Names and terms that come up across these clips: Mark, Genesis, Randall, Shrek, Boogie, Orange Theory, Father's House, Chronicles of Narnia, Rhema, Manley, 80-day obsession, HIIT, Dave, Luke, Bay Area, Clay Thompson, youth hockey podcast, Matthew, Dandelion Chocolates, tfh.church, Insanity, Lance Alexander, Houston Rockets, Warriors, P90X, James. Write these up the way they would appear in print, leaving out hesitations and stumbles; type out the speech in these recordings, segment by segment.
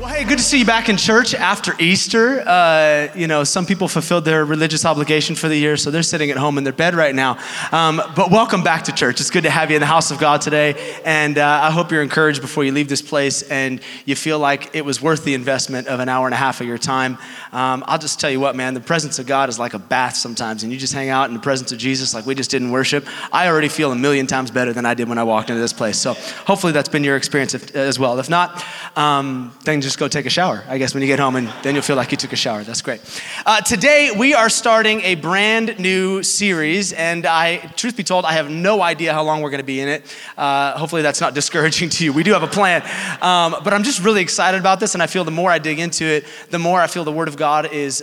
Well, hey, good to see you back in church after Easter. Some people fulfilled their religious obligation for the year, so they're sitting at home in their bed right now. But welcome back to church. It's good to have you in the house of God today. And I hope you're encouraged before you leave this place and you feel like it was worth the investment of an hour and a half of your time. I'll just tell you what, man, the presence of God is like a bath sometimes, and you just hang out in the presence of Jesus like we just did in worship. I already feel a million times better than I did when I walked into this place. So hopefully that's been your experience as well. If not, then just go take a shower, I guess, when you get home, and then you'll feel like you took a shower. That's great. Today, we are starting a brand new series, and truth be told, I have no idea how long we're going to be in it. Hopefully, that's not discouraging to you. We do have a plan, but I'm just really excited about this, and I feel the more I dig into it, the more I feel the Word of God is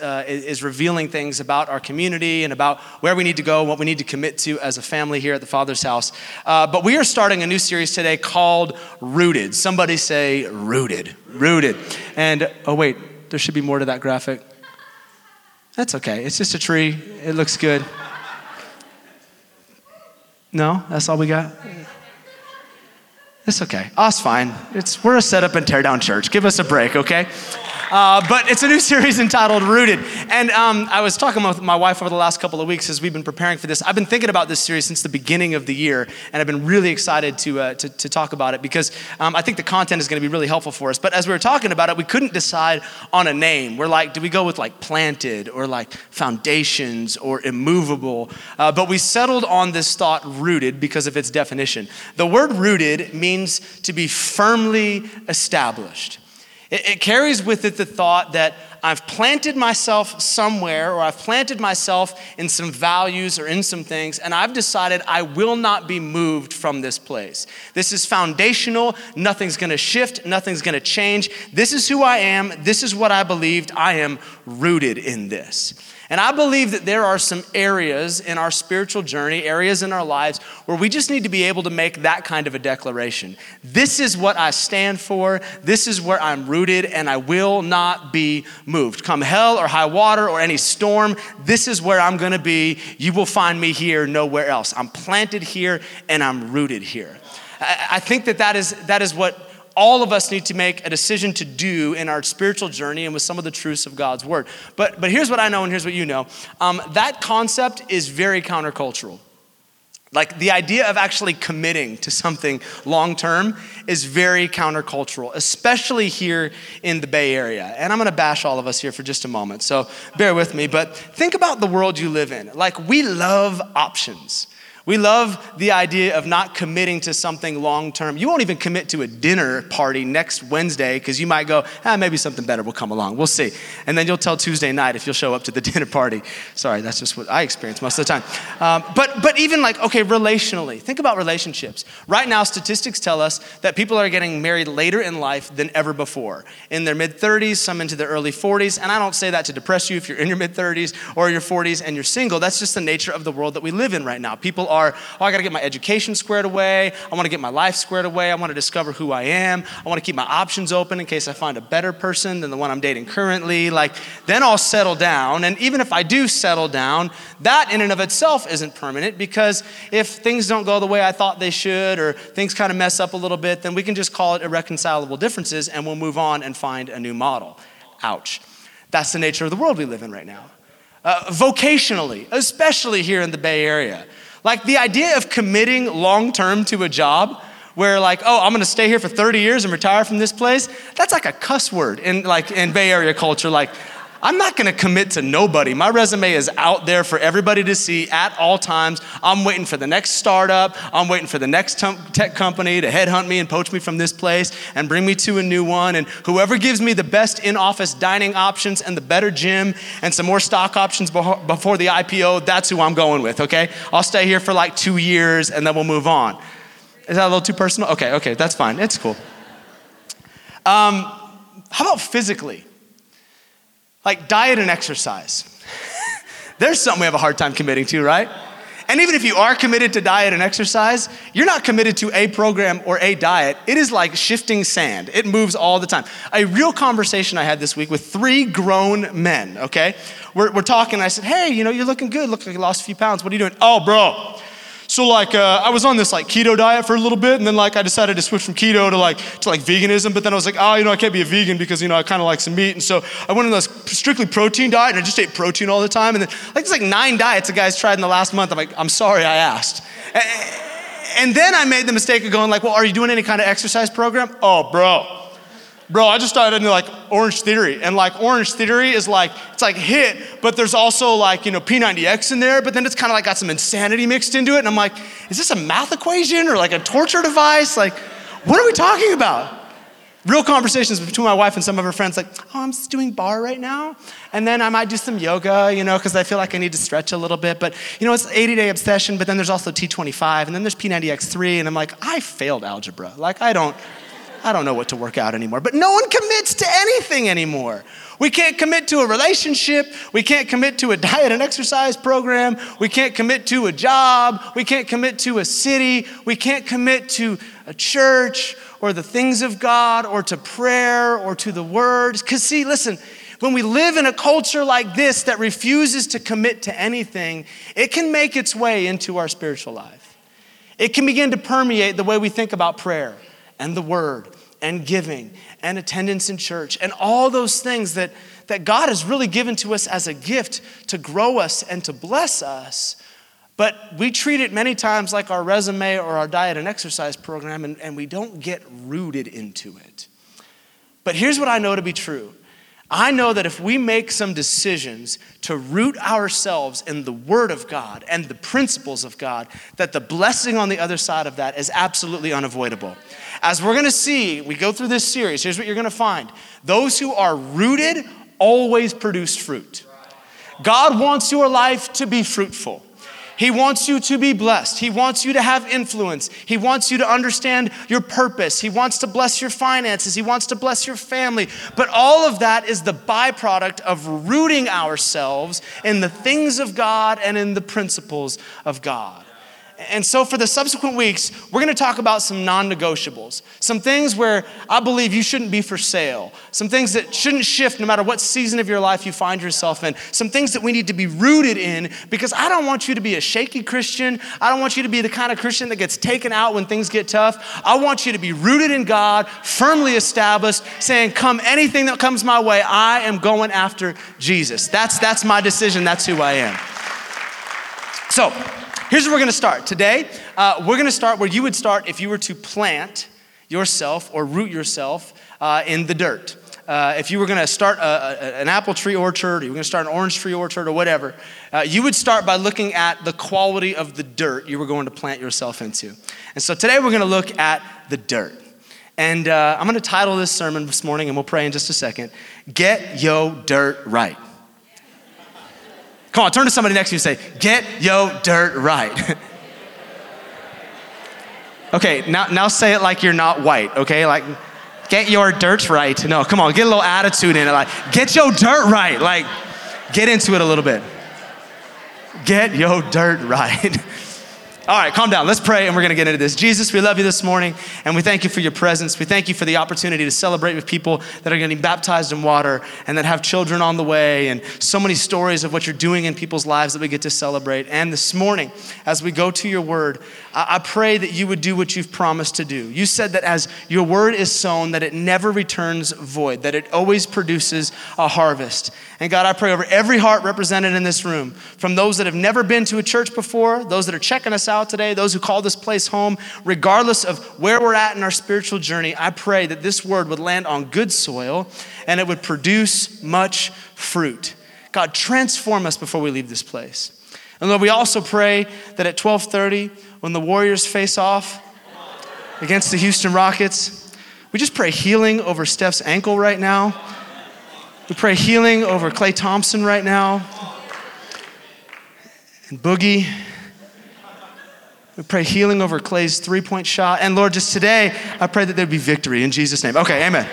revealing things about our community and about where we need to go, what we need to commit to as a family here at the Father's House. But we are starting a new series today called Rooted. Somebody say, Rooted. Rooted. And, oh wait, there should be more to that graphic. That's okay. It's just a tree. It looks good. No? That's all we got? It's okay. Us fine. We're a set up and tear down church. Give us a break, okay? But it's a new series entitled Rooted. And I was talking with my wife over the last couple of weeks as we've been preparing for this. I've been thinking about this series since the beginning of the year, and I've been really excited to talk about it because I think the content is going to be really helpful for us. But as we were talking about it, we couldn't decide on a name. We're like, do we go with like planted or like foundations or immovable? But we settled on this thought rooted because of its definition. The word rooted means to be firmly established. It carries with it the thought that I've planted myself somewhere, or I've planted myself in some values or in some things, and I've decided I will not be moved from this place. This is foundational. Nothing's going to shift. Nothing's going to change. This is who I am. This is what I believed. I am rooted in this. And I believe that there are some areas in our spiritual journey, areas in our lives where we just need to be able to make that kind of a declaration. This is what I stand for. This is where I'm rooted, and I will not be moved. Come hell or high water or any storm, this is where I'm going to be. You will find me here, nowhere else. I'm planted here and I'm rooted here. I think that is what all of us need to make a decision to do in our spiritual journey and with some of the truths of God's word. But here's what I know and here's what you know. That concept is very countercultural. Like the idea of actually committing to something long-term is very countercultural, especially here in the Bay Area. And I'm going to bash all of us here for just a moment, so bear with me. But think about the world you live in. Like we love options. We love the idea of not committing to something long-term. You won't even commit to a dinner party next Wednesday because you might go, maybe something better will come along. We'll see. And then you'll tell Tuesday night if you'll show up to the dinner party. Sorry, that's just what I experience most of the time. But even like, okay, relationally, think about relationships. Right now, statistics tell us that people are getting married later in life than ever before. In their mid-30s, some into their early 40s. And I don't say that to depress you if you're in your mid-30s or your 40s and you're single. That's just the nature of the world that we live in right now. People are, I got to get my education squared away. I want to get my life squared away. I want to discover who I am. I want to keep my options open in case I find a better person than the one I'm dating currently. Like, then I'll settle down. And even if I do settle down, that in and of itself isn't permanent because if things don't go the way I thought they should or things kind of mess up a little bit, then we can just call it irreconcilable differences and we'll move on and find a new model. Ouch. That's the nature of the world we live in right now. Vocationally, especially here in the Bay Area. Like the idea of committing long-term to a job where like, oh, I'm going to stay here for 30 years and retire from this place. That's like a cuss word in Bay Area culture. Like, I'm not going to commit to nobody. My resume is out there for everybody to see at all times. I'm waiting for the next startup. I'm waiting for the next tech company to headhunt me and poach me from this place and bring me to a new one. And whoever gives me the best in-office dining options and the better gym and some more stock options before the IPO, that's who I'm going with, okay? I'll stay here for like 2 years and then we'll move on. Is that a little too personal? Okay, that's fine. It's cool. How about physically? Like diet and exercise. There's something we have a hard time committing to, right? And even if you are committed to diet and exercise, you're not committed to a program or a diet. It is like shifting sand. It moves all the time. A real conversation I had this week with three grown men, okay? We're talking. I said, hey, you know, you're looking good. Look like you lost a few pounds. What are you doing? Oh, bro. So like I was on this like keto diet for a little bit, and then like I decided to switch from keto to veganism. But then I was like, oh, you know, I can't be a vegan because, you know, I kind of like some meat. And so I went on this strictly protein diet, and I just ate protein all the time. And then it's like 9 diets a guy's tried in the last month. I'm like, I'm sorry I asked. And then I made the mistake of going like, well, are you doing any kind of exercise program? Oh, bro, I just started into like Orange Theory. And like Orange Theory is like, it's like HIIT, but there's also like, you know, P90X in there, but then it's kind of like got some Insanity mixed into it. And I'm like, is this a math equation or like a torture device? Like, what are we talking about? Real conversations between my wife and some of her friends, like, oh, I'm just doing Barre right now. And then I might do some yoga, you know, because I feel like I need to stretch a little bit. But, you know, it's 80-day obsession, but then there's also T25, and then there's P90X3. And I'm like, I failed algebra. Like, I don't know what to work out anymore. But no one commits to anything anymore. We can't commit to a relationship. We can't commit to a diet and exercise program. We can't commit to a job. We can't commit to a city. We can't commit to a church or the things of God or to prayer or to the Word. Because see, listen, when we live in a culture like this that refuses to commit to anything, it can make its way into our spiritual life. It can begin to permeate the way we think about prayer and the Word, and giving, and attendance in church, and all those things that God has really given to us as a gift to grow us and to bless us. But we treat it many times like our resume or our diet and exercise program, and we don't get rooted into it. But here's what I know to be true. I know that if we make some decisions to root ourselves in the Word of God and the principles of God, that the blessing on the other side of that is absolutely unavoidable. As we're going to see, we go through this series, here's what you're going to find. Those who are rooted always produce fruit. God wants your life to be fruitful. He wants you to be blessed. He wants you to have influence. He wants you to understand your purpose. He wants to bless your finances. He wants to bless your family. But all of that is the byproduct of rooting ourselves in the things of God and in the principles of God. And so for the subsequent weeks, we're going to talk about some non-negotiables, some things where I believe you shouldn't be for sale, some things that shouldn't shift no matter what season of your life you find yourself in, some things that we need to be rooted in, because I don't want you to be a shaky Christian. I don't want you to be the kind of Christian that gets taken out when things get tough. I want you to be rooted in God, firmly established, saying, come anything that comes my way, I am going after Jesus. That's my decision. That's who I am. So here's where we're going to start. Today, we're going to start where you would start if you were to plant yourself or root yourself in the dirt. If you were going to start an apple tree orchard, or you were going to start an orange tree orchard or whatever, you would start by looking at the quality of the dirt you were going to plant yourself into. And so today we're going to look at the dirt. And I'm going to title this sermon this morning, and we'll pray in just a second, Get Yo Dirt Right. Come on, turn to somebody next to you and say, get yo dirt right. Okay, now say it like you're not white, okay? Like, get your dirt right. No, come on, get a little attitude in it. Like, get yo dirt right. Like, get into it a little bit. Get yo dirt right. All right, calm down. Let's pray, and we're going to get into this. Jesus, we love you this morning, and we thank you for your presence. We thank you for the opportunity to celebrate with people that are getting baptized in water and that have children on the way, and so many stories of what you're doing in people's lives that we get to celebrate. And this morning, as we go to your word, I pray that you would do what you've promised to do. You said that as your word is sown, that it never returns void, that it always produces a harvest. And God, I pray over every heart represented in this room, from those that have never been to a church before, those that are checking us out today, those who call this place home, regardless of where we're at in our spiritual journey, I pray that this word would land on good soil and it would produce much fruit. God, transform us before we leave this place. And Lord, we also pray that at 12:30, when the Warriors face off against the Houston Rockets, we just pray healing over Steph's ankle right now. We pray healing over Clay Thompson right now. And Boogie. We pray healing over Clay's three-point shot. And Lord, just today, I pray that there'd be victory in Jesus' name. Okay, amen.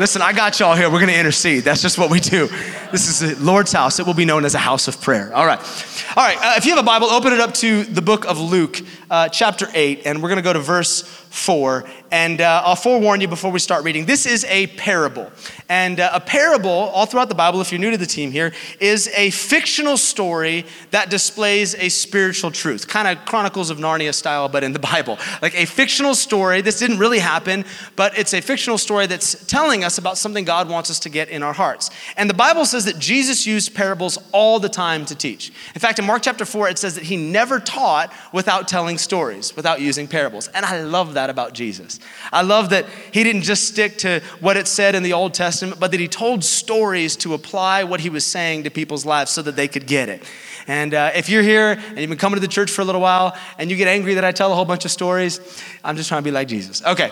Listen, I got y'all here. We're going to intercede. That's just what we do. This is the Lord's house. It will be known as a house of prayer. All right. All right. If you have a Bible, open it up to the book of Luke, chapter 8, and we're going to go to verse 4. And I'll forewarn you before we start reading. This is a parable. And a parable, all throughout the Bible, if you're new to the team here, is a fictional story that displays a spiritual truth, kind of Chronicles of Narnia style, but in the Bible. Like a fictional story. This didn't really happen, but it's a fictional story that's telling us about something God wants us to get in our hearts. And the Bible says that Jesus used parables all the time to teach. In fact, in Mark chapter 4, it says that he never taught without telling stories, without using parables. And I love that about Jesus. I love that he didn't just stick to what it said in the Old Testament, but that he told stories to apply what he was saying to people's lives so that they could get it. And if you're here and you've been coming to the church for a little while and you get angry that I tell a whole bunch of stories, I'm just trying to be like Jesus. Okay.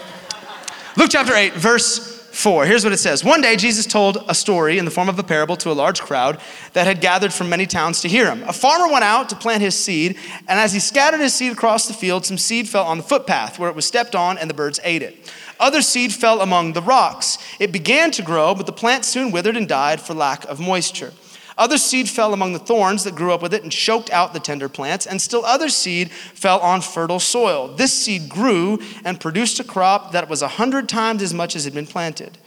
Luke chapter 8, verse 4. Here's what it says. One day, Jesus told a story in the form of a parable to a large crowd that had gathered from many towns to hear him. A farmer went out to plant his seed, and as he scattered his seed across the field, some seed fell on the footpath where it was stepped on and the birds ate it. Other seed fell among the rocks. It began to grow, but the plant soon withered and died for lack of moisture. Other seed fell among the thorns that grew up with it and choked out the tender plants, and still other seed fell on fertile soil. This seed grew and produced a crop that was 100 times as much as had been planted.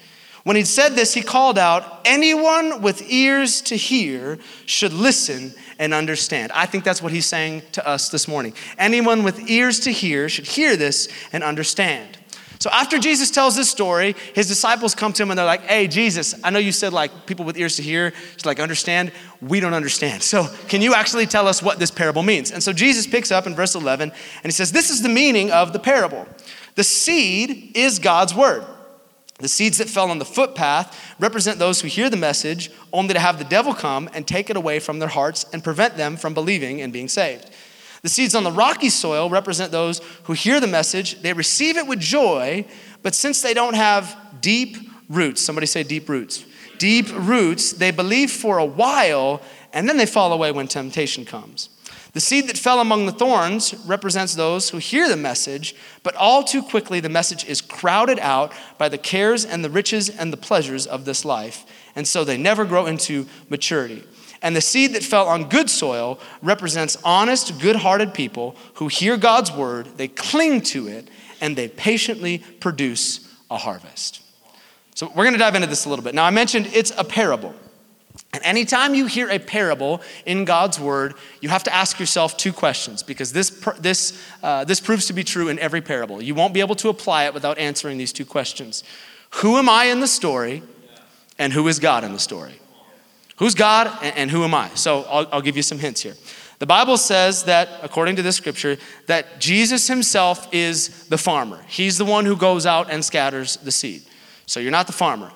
When he'd said this, he called out, "Anyone with ears to hear should listen and understand." I think that's what he's saying to us this morning. Anyone with ears to hear should hear this and understand. So after Jesus tells this story, his disciples come to him and they're like, "Hey, Jesus, I know you said like people with ears to hear should like understand. We don't understand. So can you actually tell us what this parable means?" And so Jesus picks up in verse 11 and he says, "This is the meaning of the parable. The seed is God's word. The seeds that fell on the footpath represent those who hear the message only to have the devil come and take it away from their hearts and prevent them from believing and being saved. The seeds on the rocky soil represent those who hear the message. They receive it with joy, but since they don't have deep roots," somebody say deep roots. "Deep roots, they believe for a while, and then they fall away when temptation comes. The seed that fell among the thorns represents those who hear the message, but all too quickly the message is crowded out by the cares and the riches and the pleasures of this life, and so they never grow into maturity. And the seed that fell on good soil represents honest, good-hearted people who hear God's word, they cling to it, and they patiently produce a harvest." So we're going to dive into this a little bit. Now, I mentioned it's a parable. And anytime you hear a parable in God's word, you have to ask yourself two questions, because this proves to be true in every parable. You won't be able to apply it without answering these two questions. Who am I in the story, and who is God in the story? Who's God and who am I? So I'll give you some hints here. The Bible says that, according to this scripture, that Jesus himself is the farmer. He's the one who goes out and scatters the seed. So you're not the farmer.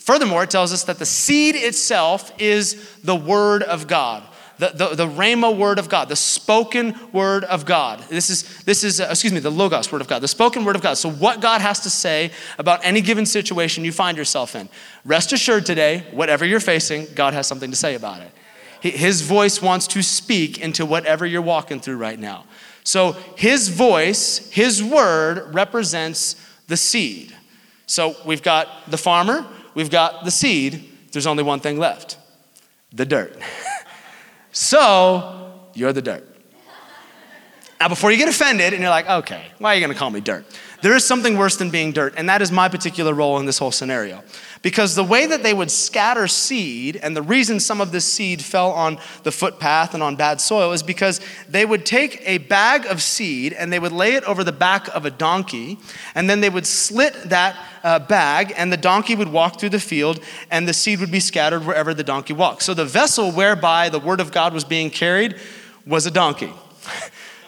Furthermore, it tells us that the seed itself is the word of God. The Rhema word of God, the spoken word of God. This is the Logos word of God, the spoken word of God. So what God has to say about any given situation you find yourself in. Rest assured today, whatever you're facing, God has something to say about it. His voice wants to speak into whatever you're walking through right now. So his voice, his word represents the seed. So we've got the farmer, we've got the seed. There's only one thing left, the dirt. So, you're the dirt. Now, before you get offended and you're like, "Okay, why are you going to call me dirt?" There is something worse than being dirt, and that is my particular role in this whole scenario. Because the way that they would scatter seed, and the reason some of this seed fell on the footpath and on bad soil, is because they would take a bag of seed and they would lay it over the back of a donkey, and then they would slit that bag, and the donkey would walk through the field, and the seed would be scattered wherever the donkey walked. So the vessel whereby the word of God was being carried was a donkey.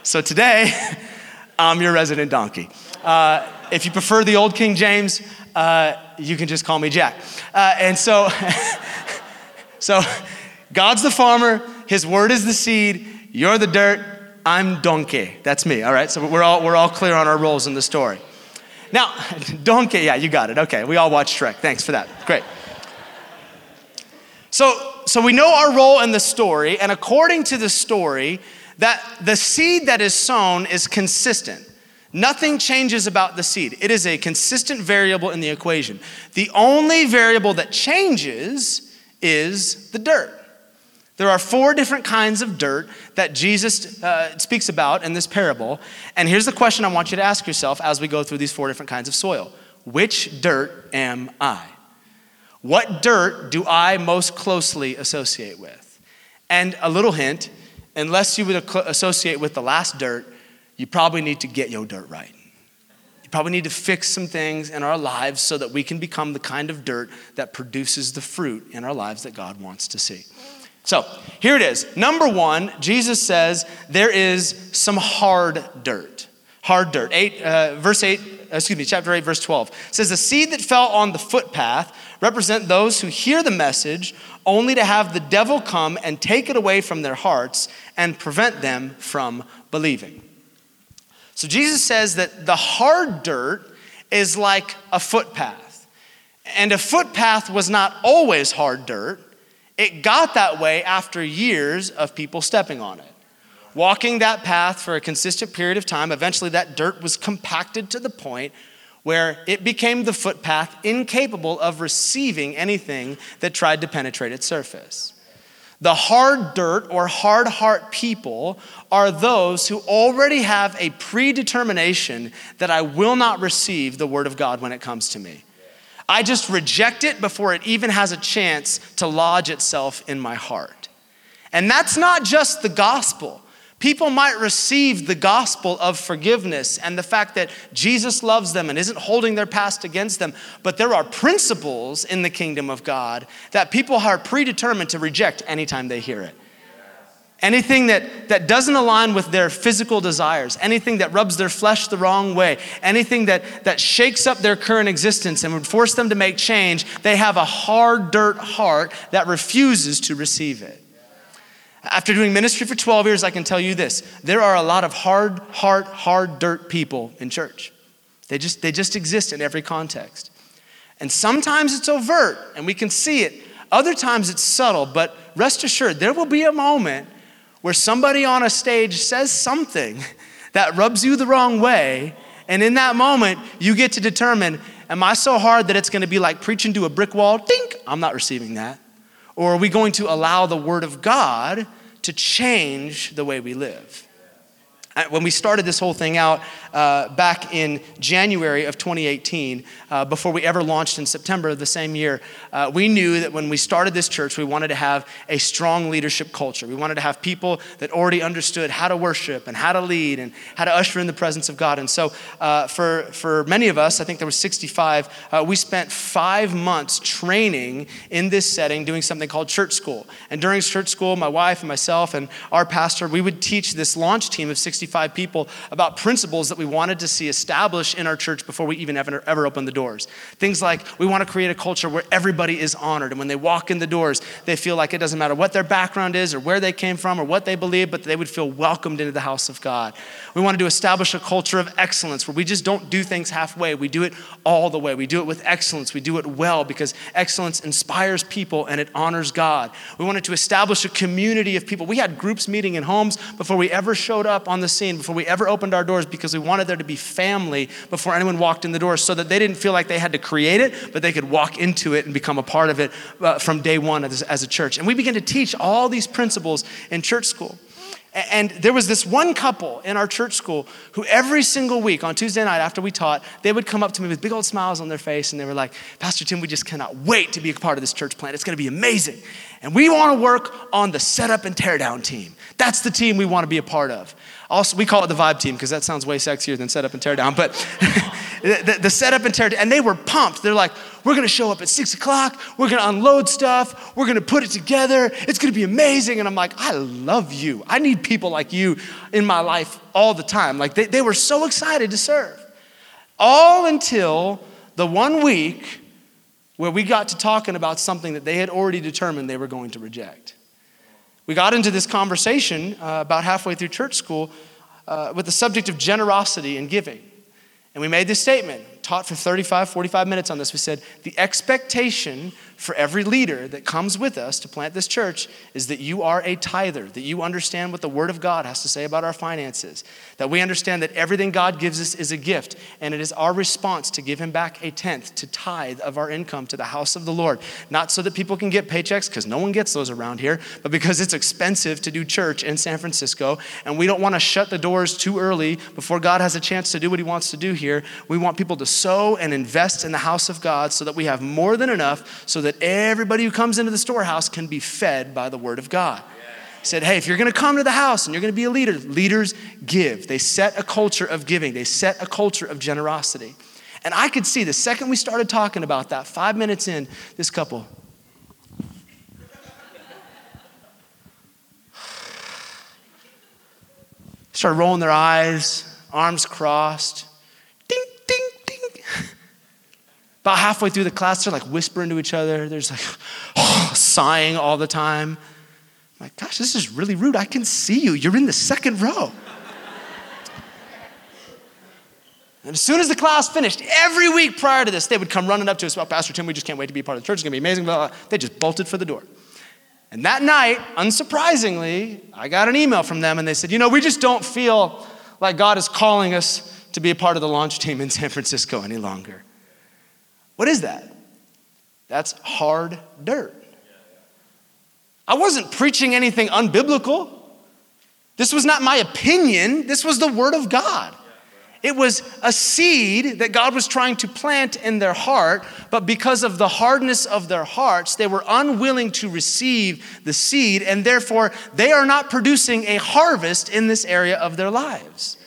So today, I'm your resident donkey. If you prefer the old King James, you can just call me Jack. So God's the farmer, his word is the seed, you're the dirt, I'm donkey. That's me, all right? So we're all clear on our roles in the story. Now, donkey, yeah, you got it. Okay, we all watch Shrek. Thanks for that. Great. So we know our role in the story, and according to the story, that the seed that is sown is consistent. Nothing changes about the seed. It is a consistent variable in the equation. The only variable that changes is the dirt. There are four different kinds of dirt that Jesus speaks about in this parable. And here's the question I want you to ask yourself as we go through these four different kinds of soil. Which dirt am I? What dirt do I most closely associate with? And a little hint, unless you would associate with the last dirt, you probably need to get your dirt right. You probably need to fix some things in our lives so that we can become the kind of dirt that produces the fruit in our lives that God wants to see. So here it is. Number one, Jesus says there is some hard dirt. Hard dirt. Chapter 8, verse 12. It says, the seed that fell on the footpath represent those who hear the message only to have the devil come and take it away from their hearts and prevent them from believing. So Jesus says that the hard dirt is like a footpath. And a footpath was not always hard dirt. It got that way after years of people stepping on it. Walking that path for a consistent period of time, eventually that dirt was compacted to the point where it became the footpath incapable of receiving anything that tried to penetrate its surface. The hard dirt or hard heart people are those who already have a predetermination that I will not receive the word of God when it comes to me. I just reject it before it even has a chance to lodge itself in my heart. And that's not just the gospel. People might receive the gospel of forgiveness and the fact that Jesus loves them and isn't holding their past against them, but there are principles in the kingdom of God that people are predetermined to reject anytime they hear it. Anything that doesn't align with their physical desires, anything that rubs their flesh the wrong way, anything that shakes up their current existence and would force them to make change, they have a hard dirt heart that refuses to receive it. After doing ministry for 12 years, I can tell you this. There are a lot of hard dirt people in church. They just exist in every context. And sometimes it's overt and we can see it. Other times it's subtle, but rest assured, there will be a moment where somebody on a stage says something that rubs you the wrong way, and in that moment, you get to determine, am I so hard that it's gonna be like preaching to a brick wall? Dink, I'm not receiving that. Or are we going to allow the word of God to change the way we live? When we started this whole thing out back in January of 2018, before we ever launched in September of the same year, we knew that when we started this church, we wanted to have a strong leadership culture. We wanted to have people that already understood how to worship and how to lead and how to usher in the presence of God. And so for many of us, I think there were 65, we spent 5 months training in this setting doing something called church school. And during church school, my wife and myself and our pastor, we would teach this launch team of 65 people about principles that we wanted to see established in our church before we even ever opened the doors. Things like, we want to create a culture where everybody is honored, and when they walk in the doors, they feel like it doesn't matter what their background is or where they came from or what they believe, but they would feel welcomed into the house of God. We wanted to establish a culture of excellence where we just don't do things halfway. We do it all the way. We do it with excellence. We do it well because excellence inspires people and it honors God. We wanted to establish a community of people. We had groups meeting in homes before we ever showed up on the scene, before we ever opened our doors, because we wanted there to be family before anyone walked in the door so that they didn't feel like they had to create it, but they could walk into it and become a part of it from day one as a church. And we began to teach all these principles in church school. And there was this one couple in our church school who every single week on Tuesday night after we taught, they would come up to me with big old smiles on their face and they were like, Pastor Tim, we just cannot wait to be a part of this church plant. It's gonna be amazing. And we wanna work on the setup and teardown team. That's the team we wanna be a part of. Also, we call it the vibe team because that sounds way sexier than setup and teardown, but the setup and teardown, and they were pumped. They're like, we're gonna show up at 6:00. We're gonna unload stuff. We're gonna put it together. It's gonna be amazing. And I'm like, I love you. I need people like you in my life all the time. Like they were so excited to serve. All until the one week where we got to talking about something that they had already determined they were going to reject. We got into this conversation about halfway through church school with the subject of generosity and giving. And we made this statement. taught for 35, 45 minutes on this. We said, the expectation for every leader that comes with us to plant this church is that you are a tither, that you understand what the Word of God has to say about our finances, that we understand that everything God gives us is a gift, and it is our response to give Him back a tenth, to tithe of our income to the house of the Lord, not so that people can get paychecks, because no one gets those around here, but because it's expensive to do church in San Francisco, and we don't want to shut the doors too early before God has a chance to do what He wants to do here. We want people to sow and invest in the house of God so that we have more than enough so that everybody who comes into the storehouse can be fed by the Word of God. He said, hey, if you're going to come to the house and you're going to be a leader, leaders give. They set a culture of giving. They set a culture of generosity. And I could see the second we started talking about that, 5 minutes in, this couple. Started rolling their eyes, arms crossed. Ding, ding, ding. About halfway through the class, they're like whispering to each other. They're just like sighing all the time. I'm like, gosh, this is really rude. I can see you. You're in the second row. And as soon as the class finished, every week prior to this, they would come running up to us. Well, Pastor Tim, we just can't wait to be part of the church. It's going to be amazing. Blah, blah. They just bolted for the door. And that night, unsurprisingly, I got an email from them, and they said, you know, we just don't feel like God is calling us to be a part of the launch team in San Francisco any longer. What is that? That's hard dirt. I wasn't preaching anything unbiblical. This was not my opinion. This was the Word of God. It was a seed that God was trying to plant in their heart, but because of the hardness of their hearts, they were unwilling to receive the seed, and therefore they are not producing a harvest in this area of their lives.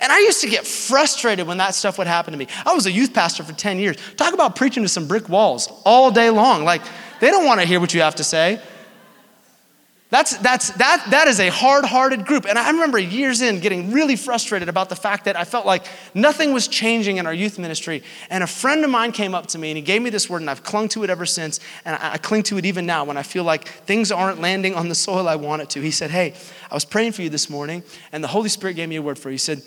And I used to get frustrated when that stuff would happen to me. I was a youth pastor for 10 years. Talk about preaching to some brick walls all day long. Like, they don't want to hear what you have to say. That is a hard-hearted group. And I remember years in getting really frustrated about the fact that I felt like nothing was changing in our youth ministry. And a friend of mine came up to me and he gave me this word, and I've clung to it ever since. And I cling to it even now when I feel like things aren't landing on the soil I want it to. He said, hey, I was praying for you this morning and the Holy Spirit gave me a word for you. He said,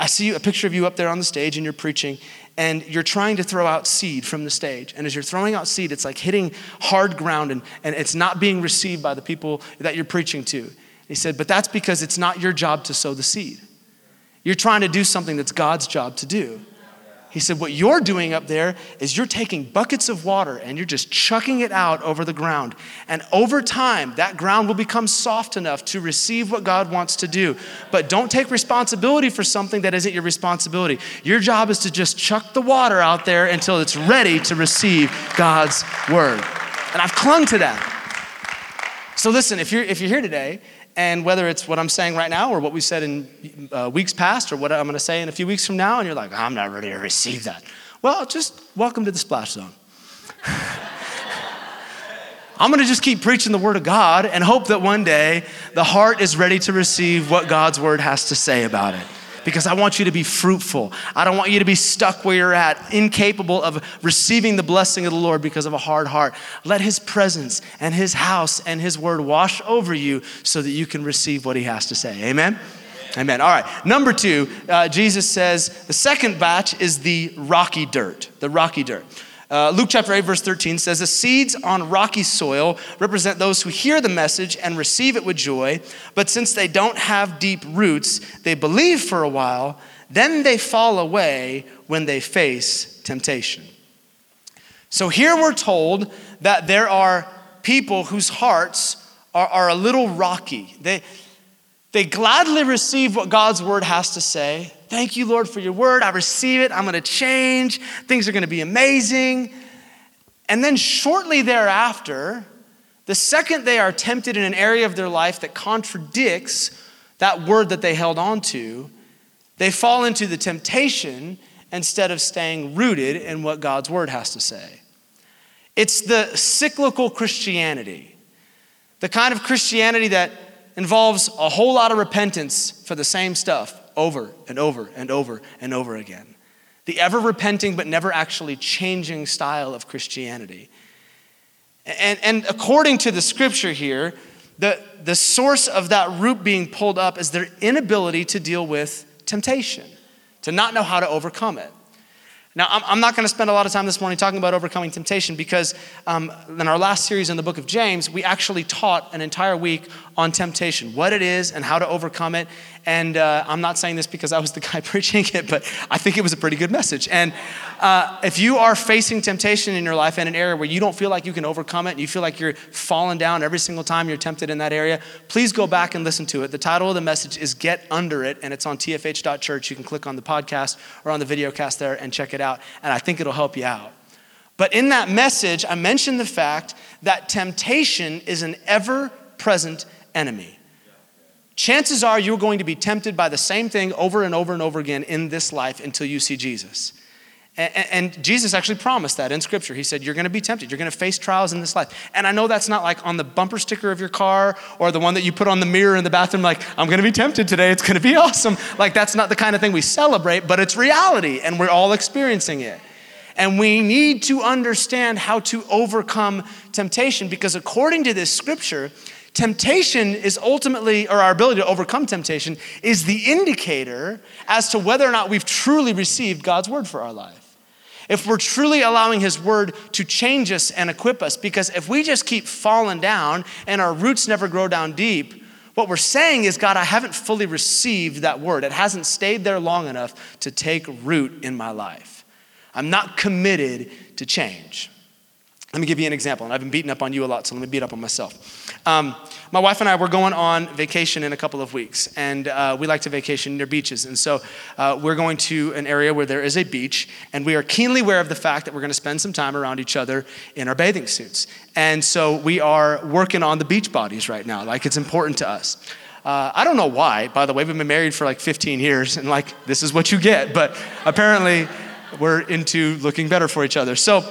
I see a picture of you up there on the stage and you're preaching and you're trying to throw out seed from the stage. And as you're throwing out seed, it's like hitting hard ground and it's not being received by the people that you're preaching to. And he said, but that's because it's not your job to sow the seed. You're trying to do something that's God's job to do. He said, what you're doing up there is you're taking buckets of water and you're just chucking it out over the ground. And over time, that ground will become soft enough to receive what God wants to do. But don't take responsibility for something that isn't your responsibility. Your job is to just chuck the water out there until it's ready to receive God's word. And I've clung to that. So listen, if you're here today, and whether it's what I'm saying right now or what we said in weeks past or what I'm going to say in a few weeks from now, and you're like, I'm not ready to receive that. Well, just welcome to the splash zone. I'm going to just keep preaching the Word of God and hope that one day the heart is ready to receive what God's Word has to say about it. Because I want you to be fruitful. I don't want you to be stuck where you're at, incapable of receiving the blessing of the Lord because of a hard heart. Let His presence and His house and His word wash over you so that you can receive what He has to say. Amen? Amen. All right. Number two, Jesus says the second batch is the rocky dirt, the rocky dirt. Luke chapter 8, verse 13 says, the seeds on rocky soil represent those who hear the message and receive it with joy, but since they don't have deep roots, they believe for a while, then they fall away when they face temptation. So here we're told that there are people whose hearts are a little rocky. They gladly receive what God's word has to say. Thank you, Lord, for your word. I receive it. I'm going to change. Things are going to be amazing. And then shortly thereafter, the second they are tempted in an area of their life that contradicts that word that they held on to, they fall into the temptation instead of staying rooted in what God's word has to say. It's the cyclical Christianity, the kind of Christianity that involves a whole lot of repentance for the same stuff over and over and over and over again. The ever repenting but never actually changing style of Christianity. And according to the scripture here, the source of that root being pulled up is their inability to deal with temptation, to not know how to overcome it. Now, I'm not going to spend a lot of time this morning talking about overcoming temptation because in our last series in the book of James, we actually taught an entire week on temptation, what it is and how to overcome it. And I'm not saying this because I was the guy preaching it, but I think it was a pretty good message. And if you are facing temptation in your life in an area where you don't feel like you can overcome it, and you feel like you're falling down every single time you're tempted in that area, please go back and listen to it. The title of the message is Get Under It, and it's on tfh.church. You can click on the podcast or on the video cast there and check it out, and I think it'll help you out. But in that message, I mentioned the fact that temptation is an ever-present enemy. Chances are you're going to be tempted by the same thing over and over and over again in this life until you see Jesus. And Jesus actually promised that in Scripture. He said, you're going to be tempted. You're going to face trials in this life. And I know that's not like on the bumper sticker of your car or the one that you put on the mirror in the bathroom, like, I'm going to be tempted today. It's going to be awesome. Like, that's not the kind of thing we celebrate, but it's reality, and we're all experiencing it. And we need to understand how to overcome temptation because according to this Scripture, temptation is ultimately, or our ability to overcome temptation is the indicator as to whether or not we've truly received God's word for our life. If we're truly allowing his word to change us and equip us, because if we just keep falling down and our roots never grow down deep, what we're saying is, God, I haven't fully received that word. It hasn't stayed there long enough to take root in my life. I'm not committed to change. Let me give you an example, and I've been beating up on you a lot, so let me beat up on myself. My wife and I were going on vacation in a couple of weeks, and we like to vacation near beaches. And so we're going to an area where there is a beach, and we are keenly aware of the fact that we're going to spend some time around each other in our bathing suits. And so we are working on the beach bodies right now, like it's important to us. I don't know why, by the way. We've been married for like 15 years, and like this is what you get, but apparently we're into looking better for each other. So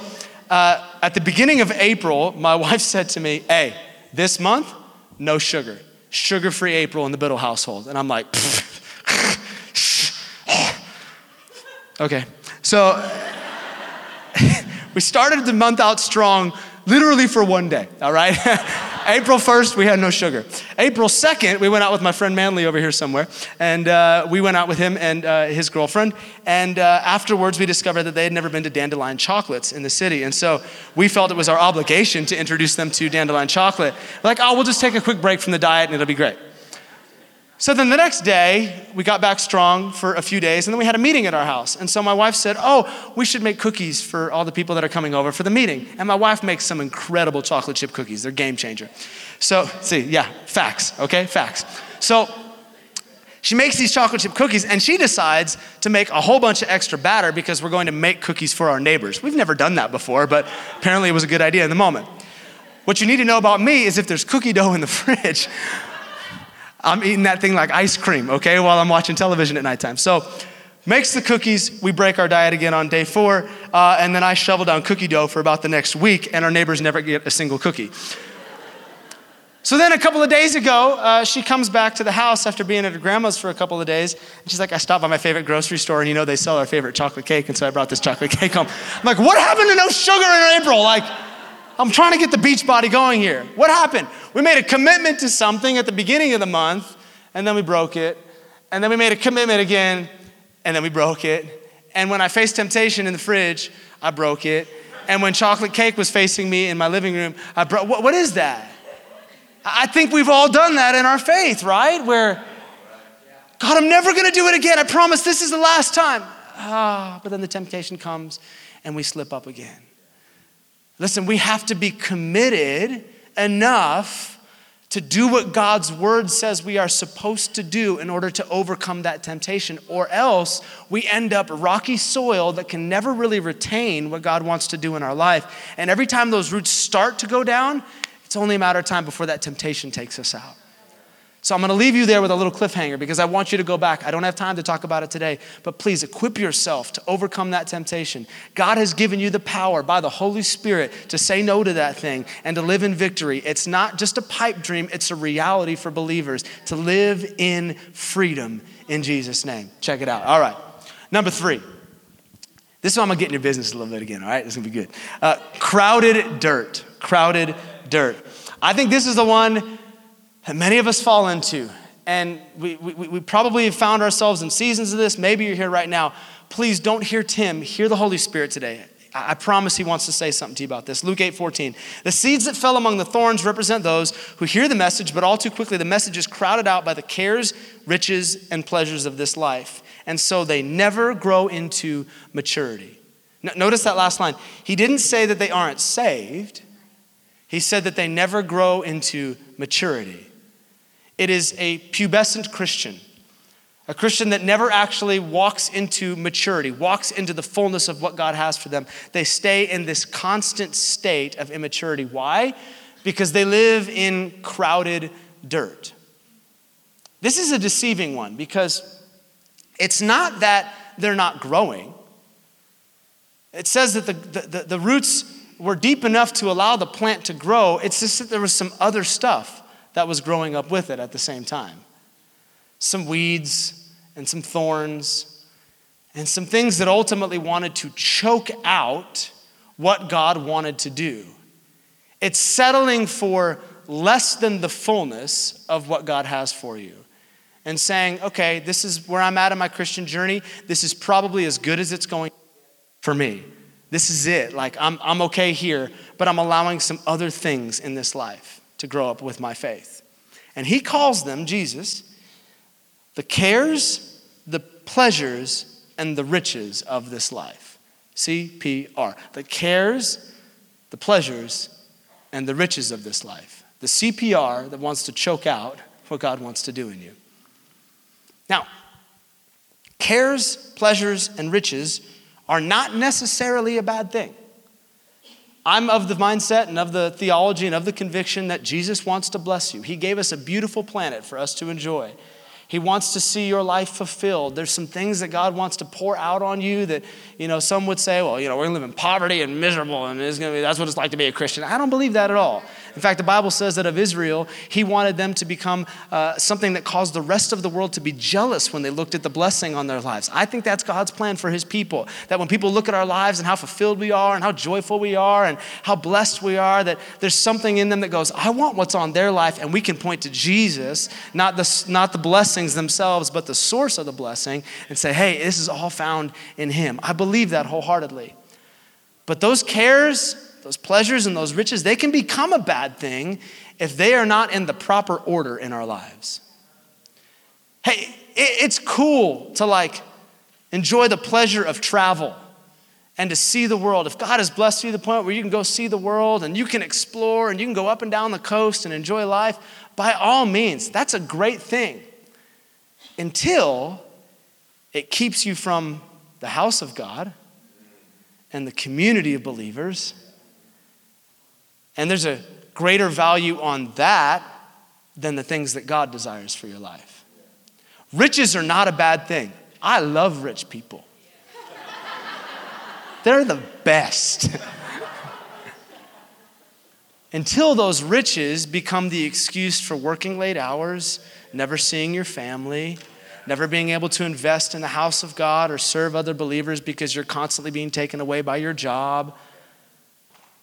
at the beginning of April, my wife said to me, hey, this month, no sugar. Sugar-free April in the Biddle household. And I'm like, okay. So we started the month out strong literally for one day, all right? April 1st, we had no sugar. April 2nd, we went out with my friend Manley over here somewhere, and we went out with him and his girlfriend, and afterwards we discovered that they had never been to Dandelion Chocolates in the city, and so we felt it was our obligation to introduce them to Dandelion Chocolate. We're like, oh, we'll just take a quick break from the diet and it'll be great. So then the next day, we got back strong for a few days, and then we had a meeting at our house. And so my wife said, oh, we should make cookies for all the people that are coming over for the meeting. And my wife makes some incredible chocolate chip cookies. They're game changer. So, facts, okay, facts. So she makes these chocolate chip cookies, and she decides to make a whole bunch of extra batter because we're going to make cookies for our neighbors. We've never done that before, but apparently it was a good idea in the moment. What you need to know about me is if there's cookie dough in the fridge, I'm eating that thing like ice cream, okay, while I'm watching television at nighttime. So makes the cookies. We break our diet again on day 4, and then I shovel down cookie dough for about the next week, and our neighbors never get a single cookie. So then a couple of days ago, she comes back to the house after being at her grandma's for a couple of days, and she's like, I stopped by my favorite grocery store, and you know they sell our favorite chocolate cake, and so I brought this chocolate cake home. I'm like, what happened to no sugar in April? Like, I'm trying to get the beach body going here. What happened? We made a commitment to something at the beginning of the month, and then we broke it. And then we made a commitment again, and then we broke it. And when I faced temptation in the fridge, I broke it. And when chocolate cake was facing me in my living room, I broke. What is that? I think we've all done that in our faith, right? Where, God, I'm never going to do it again. I promise this is the last time. But then the temptation comes, and we slip up again. Listen, we have to be committed enough to do what God's word says we are supposed to do in order to overcome that temptation, or else we end up rocky soil that can never really retain what God wants to do in our life. And every time those roots start to go down, it's only a matter of time before that temptation takes us out. So I'm going to leave you there with a little cliffhanger because I want you to go back. I don't have time to talk about it today, but please equip yourself to overcome that temptation. God has given you the power by the Holy Spirit to say no to that thing and to live in victory. It's not just a pipe dream. It's a reality for believers to live in freedom in Jesus' name. Check it out. All right. Number 3. This is why I'm going to get in your business a little bit again. All right. This is going to be good. Crowded dirt. Crowded dirt. I think this is the one that many of us fall into, and we probably have found ourselves in seasons of this. Maybe you're here right now, please don't hear Tim, hear the Holy Spirit today. I promise he wants to say something to you about this. Luke 8:14. The seeds that fell among the thorns represent those who hear the message, but all too quickly the message is crowded out by the cares, riches, and pleasures of this life. And so they never grow into maturity. Notice that last line. He didn't say that they aren't saved. He said that they never grow into maturity. It is a pubescent Christian. A Christian that never actually walks into maturity, walks into the fullness of what God has for them. They stay in this constant state of immaturity. Why? Because they live in crowded dirt. This is a deceiving one because it's not that they're not growing. It says that the roots were deep enough to allow the plant to grow. It's just that there was some other stuff that was growing up with it at the same time. Some weeds, and some thorns, and some things that ultimately wanted to choke out what God wanted to do. It's settling for less than the fullness of what God has for you and saying, okay, this is where I'm at in my Christian journey. This is probably as good as it's going for me. This is it. Like, I'm okay here, but I'm allowing some other things in this life to grow up with my faith. And he calls them, Jesus, the cares, the pleasures, and the riches of this life. CPR. The cares, the pleasures, and the riches of this life. The CPR that wants to choke out what God wants to do in you. Now, cares, pleasures, and riches are not necessarily a bad thing. I'm of the mindset and of the theology and of the conviction that Jesus wants to bless you. He gave us a beautiful planet for us to enjoy. He wants to see your life fulfilled. There's some things that God wants to pour out on you that, some would say, well, we're going to live in poverty and miserable, and that's what it's like to be a Christian. I don't believe that at all. In fact, the Bible says that of Israel, he wanted them to become something that caused the rest of the world to be jealous when they looked at the blessing on their lives. I think that's God's plan for his people, that when people look at our lives and how fulfilled we are and how joyful we are and how blessed we are, that there's something in them that goes, I want what's on their life, and we can point to Jesus, not the blessing themselves, but the source of the blessing, and say, hey, this is all found in him. I believe that wholeheartedly. But those cares, those pleasures, and those riches, they can become a bad thing if they are not in the proper order in our lives. Hey, it's cool to enjoy the pleasure of travel and to see the world. If God has blessed you to the point where you can go see the world and you can explore and you can go up and down the coast and enjoy life, by all means, that's a great thing. Until it keeps you from the house of God and the community of believers. And there's a greater value on that than the things that God desires for your life. Riches are not a bad thing. I love rich people. They're the best. Until those riches become the excuse for working late hours, never seeing your family, never being able to invest in the house of God or serve other believers because you're constantly being taken away by your job.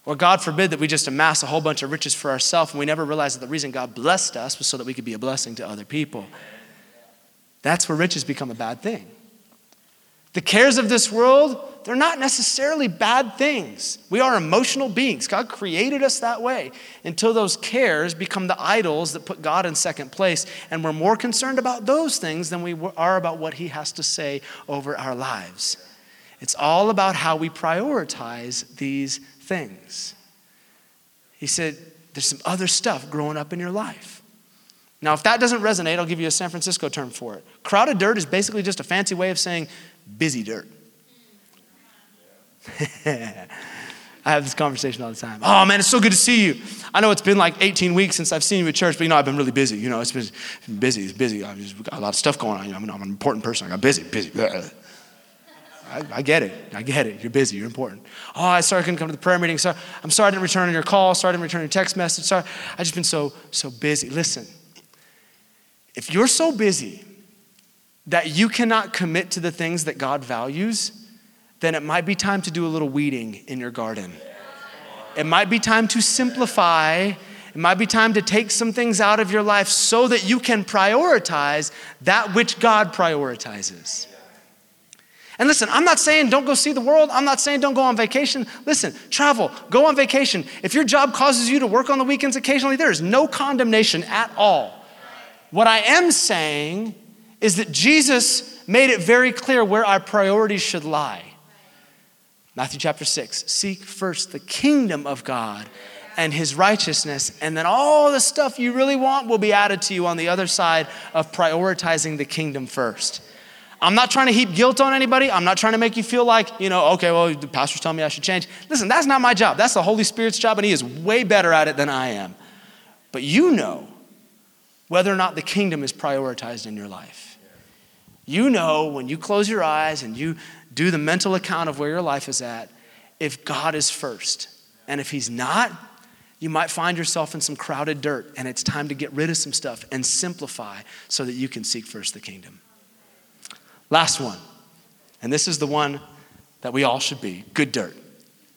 Or God forbid that we just amass a whole bunch of riches for ourselves and we never realize that the reason God blessed us was so that we could be a blessing to other people. That's where riches become a bad thing. The cares of this world, they're not necessarily bad things. We are emotional beings. God created us that way until those cares become the idols that put God in second place. And we're more concerned about those things than we are about what he has to say over our lives. It's all about how we prioritize these things. He said, there's some other stuff growing up in your life. Now, if that doesn't resonate, I'll give you a San Francisco term for it. Crowded dirt is basically just a fancy way of saying busy dirt. I have this conversation all the time. Oh man, it's so good to see you. I know it's been 18 weeks since I've seen you at church, but I've been really busy. It's been busy. I've just got a lot of stuff going on. I'm an important person. I got busy. I get it. You're busy. You're important. Oh, I couldn't come to the prayer meeting. Sorry, I'm sorry I didn't return your call. Sorry I didn't return your text message. Sorry, I've just been so busy. Listen, if you're so busy that you cannot commit to the things that God values, then it might be time to do a little weeding in your garden. It might be time to simplify. It might be time to take some things out of your life so that you can prioritize that which God prioritizes. And listen, I'm not saying don't go see the world. I'm not saying don't go on vacation. Listen, travel, go on vacation. If your job causes you to work on the weekends occasionally, there is no condemnation at all. What I am saying is that Jesus made it very clear where our priorities should lie. Matthew chapter 6, seek first the kingdom of God and his righteousness, and then all the stuff you really want will be added to you on the other side of prioritizing the kingdom first. I'm not trying to heap guilt on anybody. I'm not trying to make you feel like, you know, okay, well, the pastor's telling me I should change. Listen, that's not my job. That's the Holy Spirit's job, and he is way better at it than I am. But you know whether or not the kingdom is prioritized in your life. You know when you close your eyes and you do the mental account of where your life is at, if God is first. And if he's not, you might find yourself in some crowded dirt, and it's time to get rid of some stuff and simplify so that you can seek first the kingdom. Last one, and this is the one that we all should be, good dirt.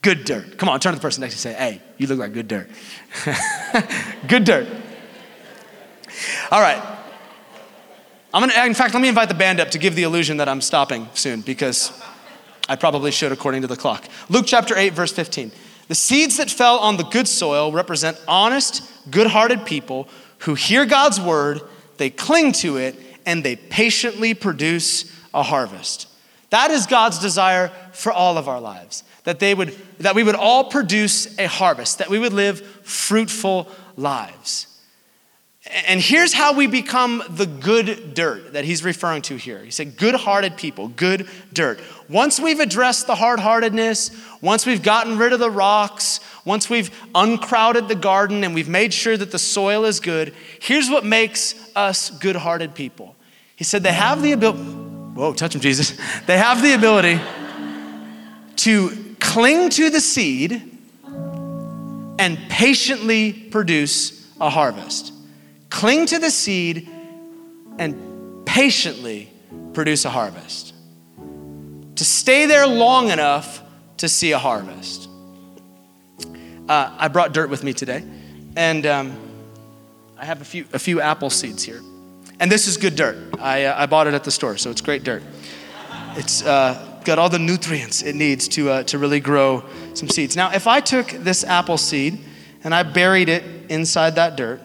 Good dirt. Come on, turn to the person next to you and say, hey, you look like good dirt. Good dirt. All right. In fact, let me invite the band up to give the illusion that I'm stopping soon, because I probably should according to the clock. Luke chapter 8, verse 15. The seeds that fell on the good soil represent honest, good-hearted people who hear God's word, they cling to it, and they patiently produce a harvest. That is God's desire for all of our lives, that we would all produce a harvest, that we would live fruitful lives. And here's how we become the good dirt that he's referring to here. He said good-hearted people, good dirt. Once we've addressed the hard-heartedness, once we've gotten rid of the rocks, once we've uncrowded the garden and we've made sure that the soil is good, here's what makes us good-hearted people. He said they have the ability, whoa, touch him, Jesus. They have the ability to cling to the seed and patiently produce a harvest. Cling to the seed and patiently produce a harvest. To stay there long enough to see a harvest. I brought dirt with me today, and I have a few apple seeds here. And this is good dirt. I bought it at the store, so it's great dirt. It's got all the nutrients it needs to really grow some seeds. Now, if I took this apple seed and I buried it inside that dirt,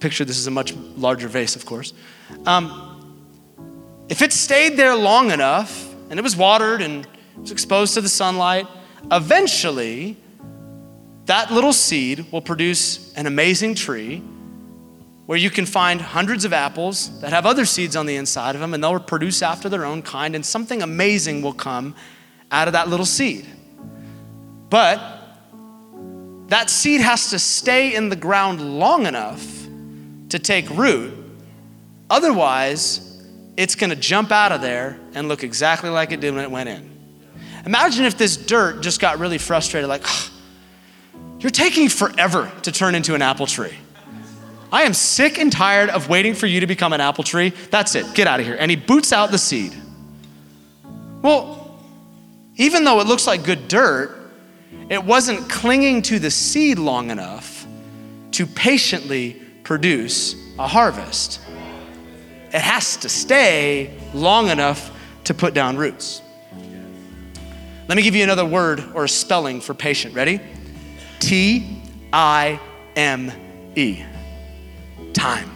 picture this is a much larger vase, of course. If it stayed there long enough and it was watered and it was exposed to the sunlight, eventually that little seed will produce an amazing tree where you can find hundreds of apples that have other seeds on the inside of them, and they'll produce after their own kind, and something amazing will come out of that little seed. But that seed has to stay in the ground long enough to take root. Otherwise, it's gonna jump out of there and look exactly like it did when it went in. Imagine if this dirt just got really frustrated, like, you're taking forever to turn into an apple tree. I am sick and tired of waiting for you to become an apple tree. That's it, get out of here. And he boots out the seed. Well, even though it looks like good dirt, it wasn't clinging to the seed long enough to patiently produce a harvest. It has to stay long enough to put down roots. Let me give you another word or a spelling for patient. Ready? T-I-M-E. Time.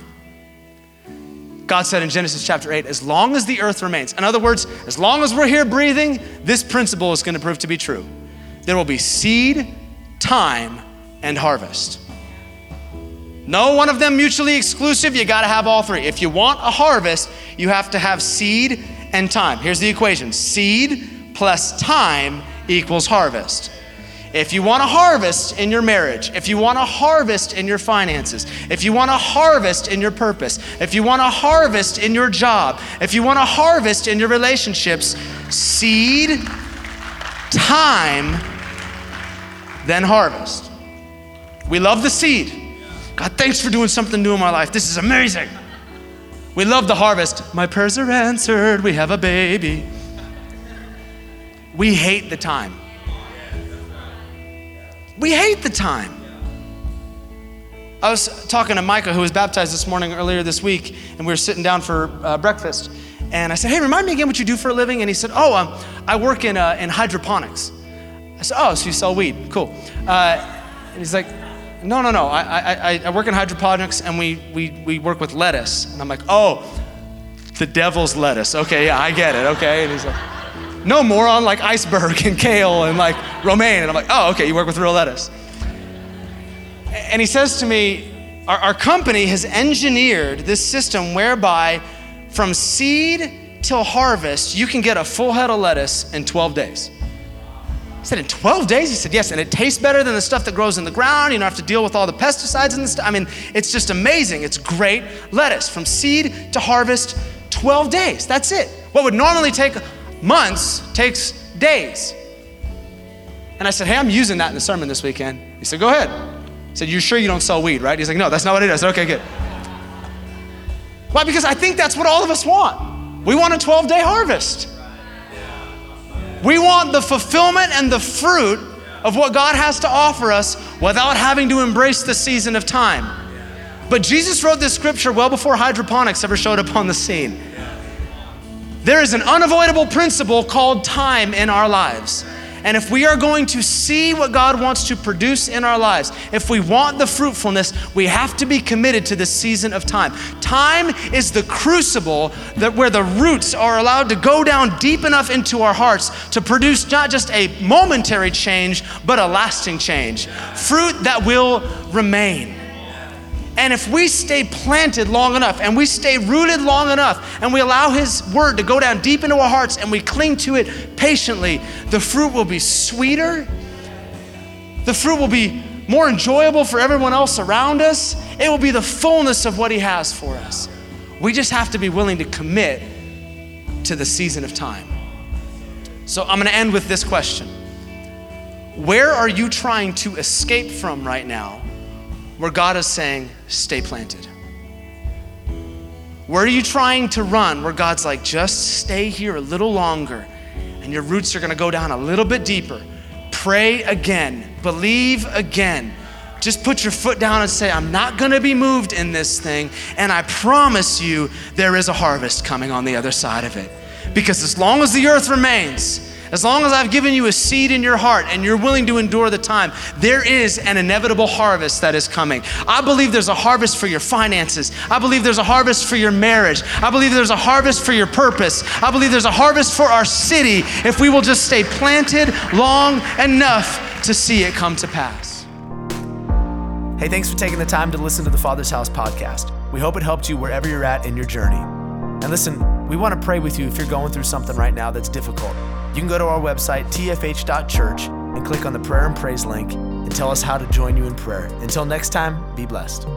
God said in Genesis chapter 8, as long as the earth remains, in other words, as long as we're here breathing, this principle is going to prove to be true. There will be seed, time, and harvest. No one of them mutually exclusive. You gotta have all three. If you want a harvest, you have to have seed and time. Here's the equation. Seed plus time equals harvest. If you want a harvest in your marriage, if you want a harvest in your finances, if you want a harvest in your purpose, if you want a harvest in your job, if you want a harvest in your relationships, seed, time, then harvest. We love the seed. God, thanks for doing something new in my life. This is amazing. We love the harvest. My prayers are answered. We have a baby. We hate the time. We hate the time. I was talking to Michael, who was baptized earlier this week, and we were sitting down for breakfast. And I said, hey, remind me again what you do for a living. And he said, oh, I work in hydroponics. I said, oh, so you sell weed, cool. And he's like, no, I work in hydroponics and we work with lettuce. And I'm like, oh, the devil's lettuce. Okay, yeah, I get it, okay. And he's like, no, moron, like iceberg and kale and like romaine. And I'm like, oh, okay, you work with real lettuce. And he says to me, our company has engineered this system whereby from seed till harvest, you can get a full head of lettuce in 12 days. I said, in 12 days? He said, yes, and it tastes better than the stuff that grows in the ground. You don't have to deal with all the pesticides and the stuff. I mean, it's just amazing. It's great lettuce. From seed to harvest, 12 days, that's it. What would normally take months takes days. And I said, hey, I'm using that in the sermon this weekend. He said, go ahead. I said, you're sure you don't sell weed, right? He's like, no, that's not what it is. I said, okay, good. Why? Because I think that's what all of us want. We want a 12-day harvest. We want the fulfillment and the fruit of what God has to offer us without having to embrace the season of time. But Jesus wrote this scripture well before hydroponics ever showed up on the scene. There is an unavoidable principle called time in our lives. And if we are going to see what God wants to produce in our lives, if we want the fruitfulness, we have to be committed to the season of time. Time is the crucible that where the roots are allowed to go down deep enough into our hearts to produce not just a momentary change, but a lasting change. Fruit that will remain. And if we stay planted long enough and we stay rooted long enough and we allow his word to go down deep into our hearts and we cling to it patiently, the fruit will be sweeter. The fruit will be more enjoyable for everyone else around us. It will be the fullness of what he has for us. We just have to be willing to commit to the season of time. So I'm gonna end with this question. Where are you trying to escape from right now? Where God is saying, stay planted? Where are you trying to run? Where God's like, just stay here a little longer and your roots are gonna go down a little bit deeper. Pray again, believe again. Just put your foot down and say, I'm not gonna be moved in this thing, and I promise you there is a harvest coming on the other side of it. Because as long as the earth remains, as long as I've given you a seed in your heart and you're willing to endure the time, there is an inevitable harvest that is coming. I believe there's a harvest for your finances. I believe there's a harvest for your marriage. I believe there's a harvest for your purpose. I believe there's a harvest for our city if we will just stay planted long enough to see it come to pass. Hey, thanks for taking the time to listen to the Father's House podcast. We hope it helped you wherever you're at in your journey. And listen, we want to pray with you if you're going through something right now that's difficult. You can go to our website, tfh.church, and click on the prayer and praise link and tell us how to join you in prayer. Until next time, be blessed.